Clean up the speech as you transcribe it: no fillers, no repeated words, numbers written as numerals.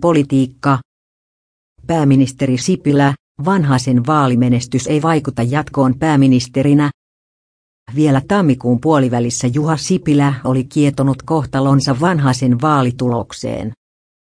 Politiikka. Pääministeri Sipilä, Vanhasen vaalimenestys ei vaikuta jatkoon pääministerinä. Vielä tammikuun puolivälissä Juha Sipilä oli kietonut kohtalonsa Vanhasen vaalitulokseen.